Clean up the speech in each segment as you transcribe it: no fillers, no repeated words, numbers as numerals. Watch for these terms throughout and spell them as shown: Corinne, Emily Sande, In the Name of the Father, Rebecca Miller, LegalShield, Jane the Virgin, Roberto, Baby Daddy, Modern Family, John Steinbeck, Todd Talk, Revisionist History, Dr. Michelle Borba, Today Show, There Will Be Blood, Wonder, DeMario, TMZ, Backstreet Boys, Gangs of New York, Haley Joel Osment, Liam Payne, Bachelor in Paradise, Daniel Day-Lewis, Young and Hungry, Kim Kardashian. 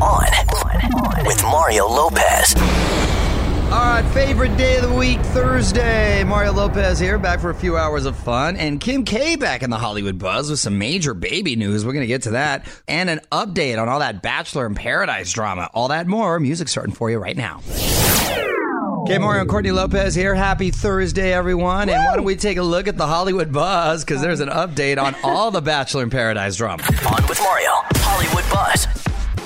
On with Mario Lopez. All right, favorite day of the week, Thursday. Mario Lopez here, back for a few hours of fun. And Kim K back in the Hollywood buzz with some major baby news. We're going to get to that. And an update on all that Bachelor in Paradise drama. All that more. Music starting for you right now. Okay, Mario and Courtney Lopez here. Happy Thursday, everyone. Woo! And why don't we take a look at the Hollywood buzz, because there's an update on all the Bachelor in Paradise drama. On with Mario, Hollywood buzz.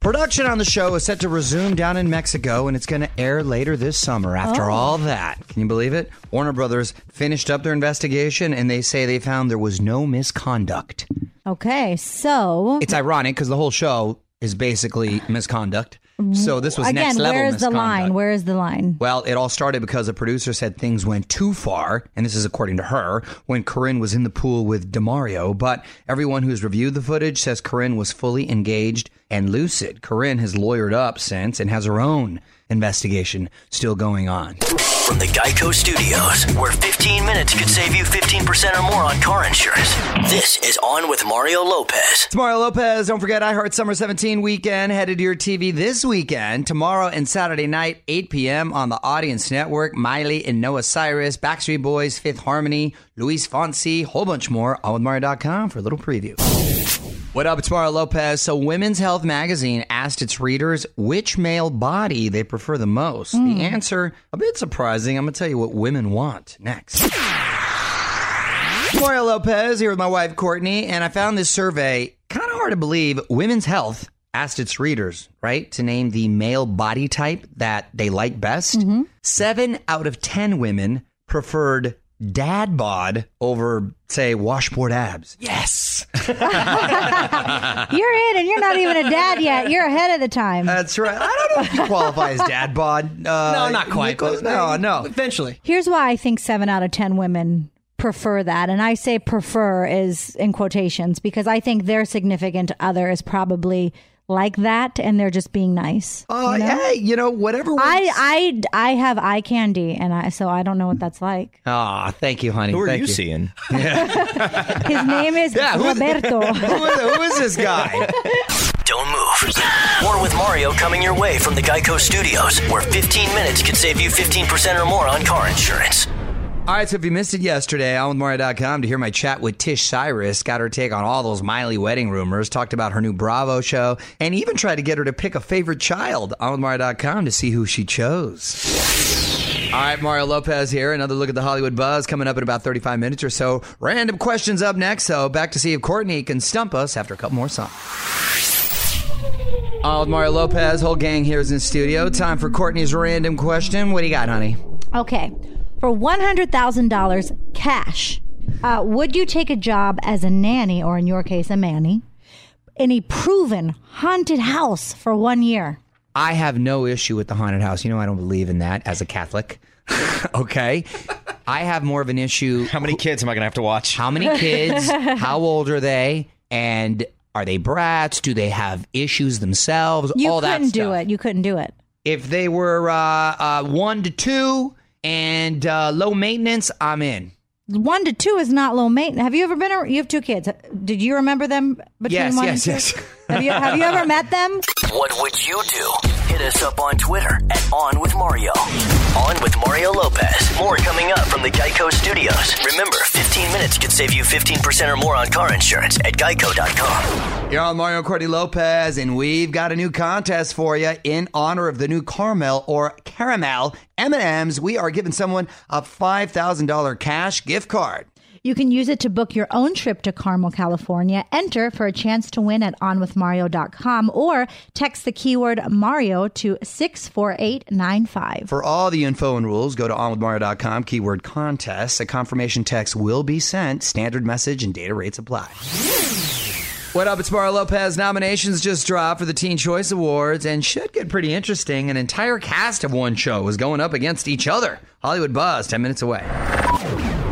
Production on the show is set to resume down in Mexico, and it's going to air later this summer. After all that, can you believe it? Warner Brothers finished up their investigation, and they say they found there was no misconduct. Okay, so... It's ironic, because the whole show is basically misconduct. So this was next level misconduct. Again, where is the line? Well, it all started because a producer said things went too far, and this is according to her, when Corinne was in the pool with DeMario. But everyone who's reviewed the footage says Corinne was fully engaged and lucid. Corinne has lawyered up since and has her own investigation still going on. From the Geico Studios, where 15 minutes could save you 15% or more on car insurance, this is On with Mario Lopez. It's Mario Lopez. Don't forget, iHeart Summer 17 weekend, headed to your TV this weekend. Tomorrow and Saturday night, 8 p.m. on the Audience Network, Miley and Noah Cyrus, Backstreet Boys, Fifth Harmony, Luis Fonsi, whole bunch more. OnWithMario.com for a little preview. What up, it's Mario Lopez. So Women's Health magazine asked its readers which male body they prefer the most. The answer, a bit surprising. I'm going to tell you what women want next. Mario Lopez here with my wife, Courtney, and I found this survey. Kind of hard to believe. Women's Health asked its readers, right, to name the male body type that they like best. 7 out of 10 women preferred dad bod over, say, washboard abs. Yes! You're in, and you're not even a dad yet. You're ahead of the time. That's right. I don't know if you qualify as dad bod. No, not quite. No. Eventually. Here's why I think 7 out of 10 women prefer that. And I say prefer is in quotations, because I think their significant other is probably like that, and they're just being nice. Oh, you know? Hey, you know, whatever works. I have eye candy, and so I don't know what that's like. Ah, oh, thank you, honey. Who are you seeing? Yeah. His name is Roberto. Who is this guy? Don't move. More with Mario coming your way from the Geico Studios, where 15 minutes could save you 15% or more on car insurance. All right, so if you missed it yesterday, OnWithMario.com to hear my chat with Tish Cyrus. Got her take on all those Miley wedding rumors, talked about her new Bravo show, and even tried to get her to pick a favorite child. OnWithMario.com to see who she chose. All right, Mario Lopez here. Another look at the Hollywood buzz coming up in about 35 minutes or so. Random questions up next, so back to see if Courtney can stump us after a couple more songs. With Mario Lopez, whole gang here is in the studio. Time for Courtney's random question. What do you got, honey? Okay. For $100,000 cash, would you take a job as a nanny, or in your case, a manny, in a proven haunted house for 1 year? I have no issue with the haunted house. You know, I don't believe in that as a Catholic. Okay. I have more of an issue. How many kids am I going to have to watch? How many kids? How old are they? And are they brats? Do they have issues themselves? All that stuff. You couldn't do it. If they were 1 to 2 and low maintenance, I'm in. 1 to 2 is not low maintenance. Have you ever been? You have two kids. Did you remember them between one and two? Yes. Have you ever met them? What would you do? Hit us up on Twitter at OnWithMario. On with Mario Lopez. More coming up from the Geico Studios. Remember, 15 minutes could save you 15% or more on car insurance at Geico.com. You're on Mario and Courtney Lopez, and we've got a new contest for you in honor of the new Carmel M&Ms. We are giving someone a $5,000 cash gift card. You can use it to book your own trip to Carmel, California. Enter for a chance to win at OnWithMario.com or text the keyword Mario to 64895. For all the info and rules, go to OnWithMario.com, keyword contest. A confirmation text will be sent. Standard message and data rates apply. What up? It's Mario Lopez. Nominations just dropped for the Teen Choice Awards and should get pretty interesting. An entire cast of one show is going up against each other. Hollywood Buzz, 10 minutes away.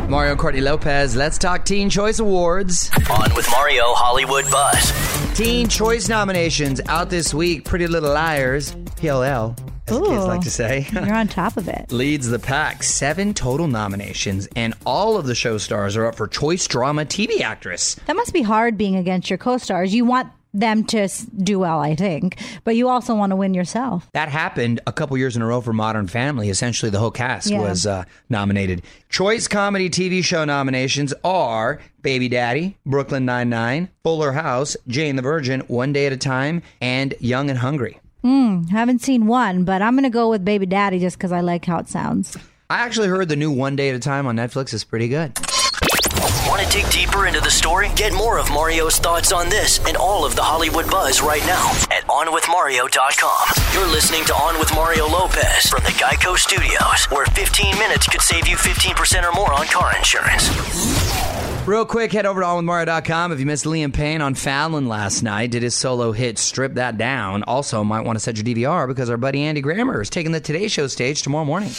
Mario and Courtney Lopez, let's talk Teen Choice Awards. On with Mario, Hollywood Buzz. Teen Choice nominations out this week. Pretty Little Liars, PLL, as kids like to say. You're on top of it. Leads the pack. 7 total nominations, and all of the show stars are up for Choice Drama TV Actress. That must be hard being against your co-stars. You want them to do well, I think, but you also want to win yourself. That happened a couple years in a row for Modern Family. Essentially, the whole cast was nominated. Choice Comedy TV Show nominations are Baby Daddy, Brooklyn Nine-Nine, Fuller House, Jane the Virgin, One Day at a Time, and Young and Hungry. Haven't seen one, but I'm going to go with Baby Daddy just because I like how it sounds. I actually heard the new One Day at a Time on Netflix is pretty good. Want to dig deeper into the story? Get more of Mario's thoughts on this and all of the Hollywood buzz right now at OnWithMario.com. You're listening to On with Mario Lopez from the Geico Studios, where 15 minutes could save you 15% or more on car insurance. Real quick, head over to OnWithMario.com. If you missed Liam Payne on Fallon last night, did his solo hit Strip That Down. Also, might want to set your DVR because our buddy Andy Grammer is taking the Today Show stage tomorrow morning.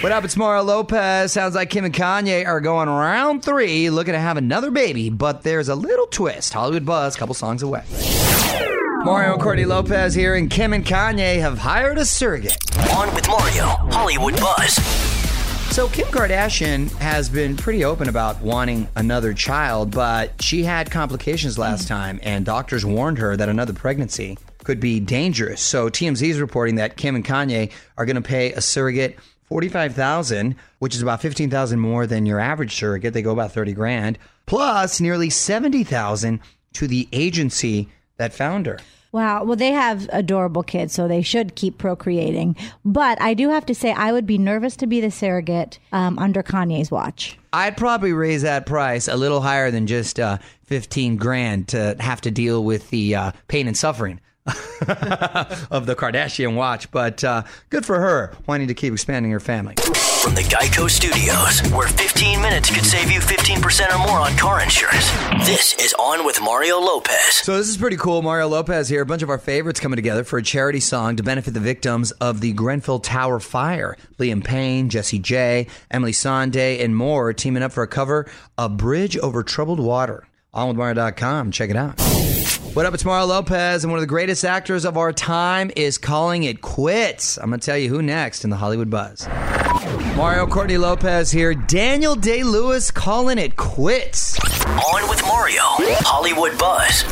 What up, it's Mario Lopez. Sounds like Kim and Kanye are going round 3, looking to have another baby, but there's a little twist. Hollywood Buzz, couple songs away. Mario and Courtney Lopez here, and Kim and Kanye have hired a surrogate. On with Mario, Hollywood Buzz. So Kim Kardashian has been pretty open about wanting another child, but she had complications last time, and doctors warned her that another pregnancy could be dangerous. So TMZ is reporting that Kim and Kanye are going to pay a surrogate $45,000, which is about $15,000 more than your average surrogate. They go about $30,000, plus nearly $70,000 to the agency that found her. Wow. Well, they have adorable kids, so they should keep procreating. But I do have to say, I would be nervous to be the surrogate under Kanye's watch. I'd probably raise that price a little higher than just $15,000 to have to deal with the pain and suffering of the Kardashian watch, but good for her wanting to keep expanding her family. From the Geico Studios, where 15 minutes could save you 15% or more on car insurance, this is On with Mario Lopez. So this is pretty cool. Mario Lopez here. A bunch of our favorites coming together for a charity song to benefit the victims of the Grenfell Tower fire. Liam Payne, Jesse J, Emily Sande, and more are teaming up for a cover of Bridge Over Troubled Water. OnWithMario.com. Check it out. What up, it's Mario Lopez, and one of the greatest actors of our time is calling it quits. I'm going to tell you who next in the Hollywood Buzz. Mario, Courtney Lopez here. Daniel Day-Lewis calling it quits. On with Mario, Hollywood Buzz.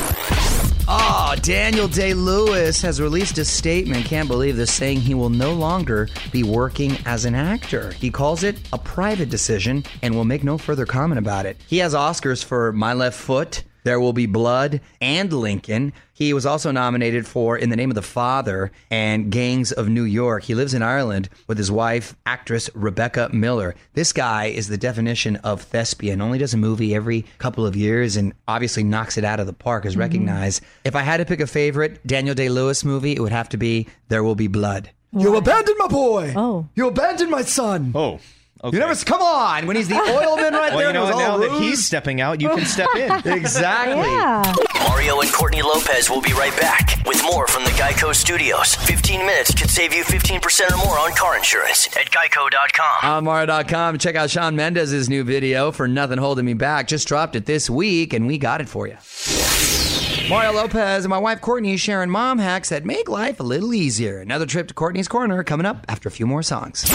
Oh, Daniel Day-Lewis has released a statement, can't believe this, saying he will no longer be working as an actor. He calls it a private decision and will make no further comment about it. He has Oscars for My Left Foot, There Will Be Blood, and Lincoln. He was also nominated for In the Name of the Father and Gangs of New York. He lives in Ireland with his wife, actress Rebecca Miller. This guy is the definition of thespian. Only does a movie every couple of years and obviously knocks it out of the park, is recognized. If I had to pick a favorite Daniel Day-Lewis movie, it would have to be There Will Be Blood. What? You abandoned my boy. Oh. You abandoned my son. Oh. Okay. You never, come on, when he's the oilman right well, there. You know, now that he's stepping out, you can step in. Exactly. Yeah. Mario and Courtney Lopez will be right back with more from the Geico Studios. 15 minutes could save you 15% or more on car insurance at geico.com. On Mario.com, check out Shawn Mendes' new video for Nothing Holding Me Back. Just dropped it this week, and we got it for you. Mario Lopez and my wife Courtney sharing mom hacks that make life a little easier. Another trip to Courtney's Corner coming up after a few more songs.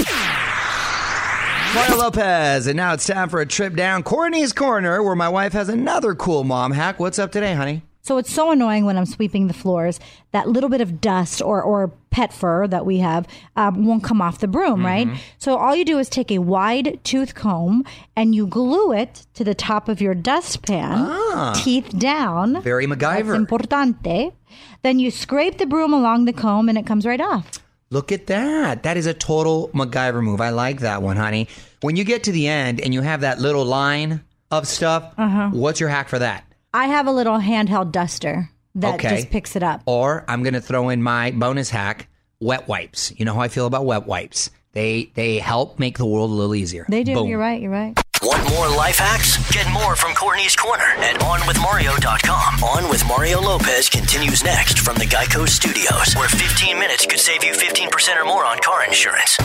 Mario Lopez, and now it's time for a trip down Courtney's Corner, where my wife has another cool mom hack. What's up today, honey? So it's so annoying when I'm sweeping the floors, that little bit of dust or pet fur that we have won't come off the broom, right? So all you do is take a wide tooth comb and you glue it to the top of your dustpan, teeth down. Very MacGyver. That's importante. Then you scrape the broom along the comb and it comes right off. Look at that. That is a total MacGyver move. I like that one, honey. When you get to the end and you have that little line of stuff, what's your hack for that? I have a little handheld duster that just picks it up. Or I'm going to throw in my bonus hack, wet wipes. You know how I feel about wet wipes. They help make the world a little easier. They do. Boom. You're right. You're right. Want more life hacks? Get more from Courtney's Corner at OnWithMario.com. On With Mario Lopez continues next from the Geico Studios, where 15 minutes could save you 15% or more on car insurance.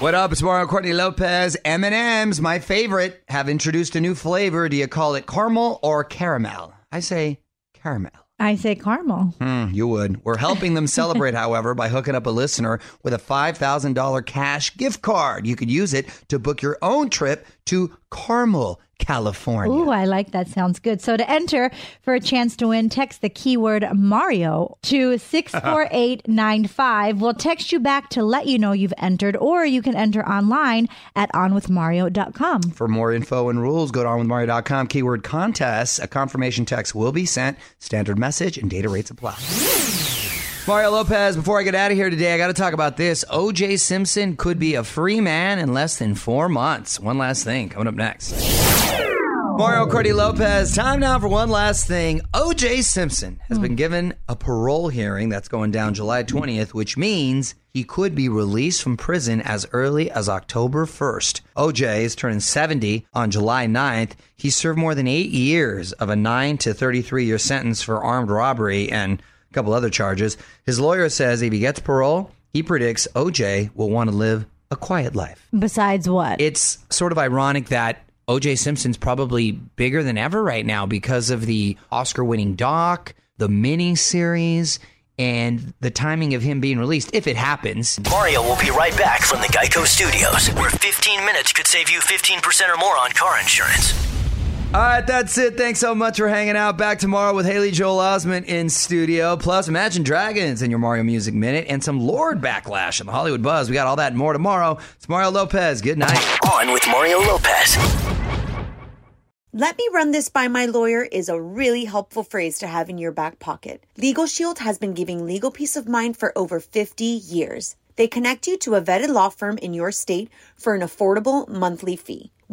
What up? It's Mario, Courtney Lopez. M&Ms, my favorite, have introduced a new flavor. Do you call it caramel or caramel? I say caramel. I say caramel. You would. We're helping them celebrate, however, by hooking up a listener with a $5,000 cash gift card. You could use it to book your own trip to Carmel, California. Ooh, I like that. Sounds good. So to enter for a chance to win, text the keyword Mario to 64895. We'll text you back to let you know you've entered, or you can enter online at onwithmario.com. For more info and rules, go to onwithmario.com, keyword contests. A confirmation text will be sent. Standard message and data rates apply. Mario Lopez, before I get out of here today, I got to talk about this. OJ Simpson could be a free man in less than 4 months. One last thing coming up next. Mario, Courtney Lopez, time now for one last thing. OJ Simpson has been given a parole hearing that's going down July 20th, which means he could be released from prison as early as October 1st. OJ is turning 70 on July 9th. He served more than 8 years of a 9 to 33-year sentence for armed robbery and couple other charges. His lawyer says if he gets parole, he predicts OJ will want to live a quiet life. Besides what? It's sort of ironic that OJ Simpson's probably bigger than ever right now because of the Oscar-winning doc, the miniseries, and the timing of him being released, if it happens. Mario will be right back from the Geico Studios, where 15 minutes could save you 15% or more on car insurance. All right, that's it. Thanks so much for hanging out. Back tomorrow with Haley Joel Osment in studio. Plus, Imagine Dragons in your Mario Music Minute and some Lord backlash in the Hollywood Buzz. We got all that and more tomorrow. It's Mario Lopez. Good night. On With Mario Lopez. "Let me run this by my lawyer" is a really helpful phrase to have in your back pocket. LegalShield has been giving legal peace of mind for over 50 years. They connect you to a vetted law firm in your state for an affordable monthly fee.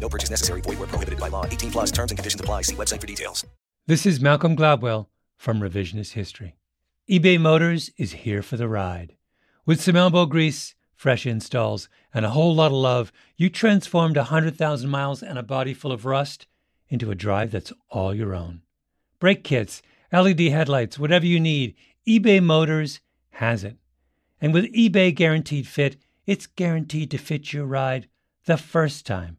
No purchase necessary. Void where prohibited by law. 18 plus terms and conditions apply. See website for details. This is Malcolm Gladwell from Revisionist History. eBay Motors is here for the ride. With some elbow grease, fresh installs, and a whole lot of love, you transformed 100,000 miles and a body full of rust into a drive that's all your own. Brake kits, LED headlights, whatever you need, eBay Motors has it. And with eBay Guaranteed Fit, it's guaranteed to fit your ride the first time,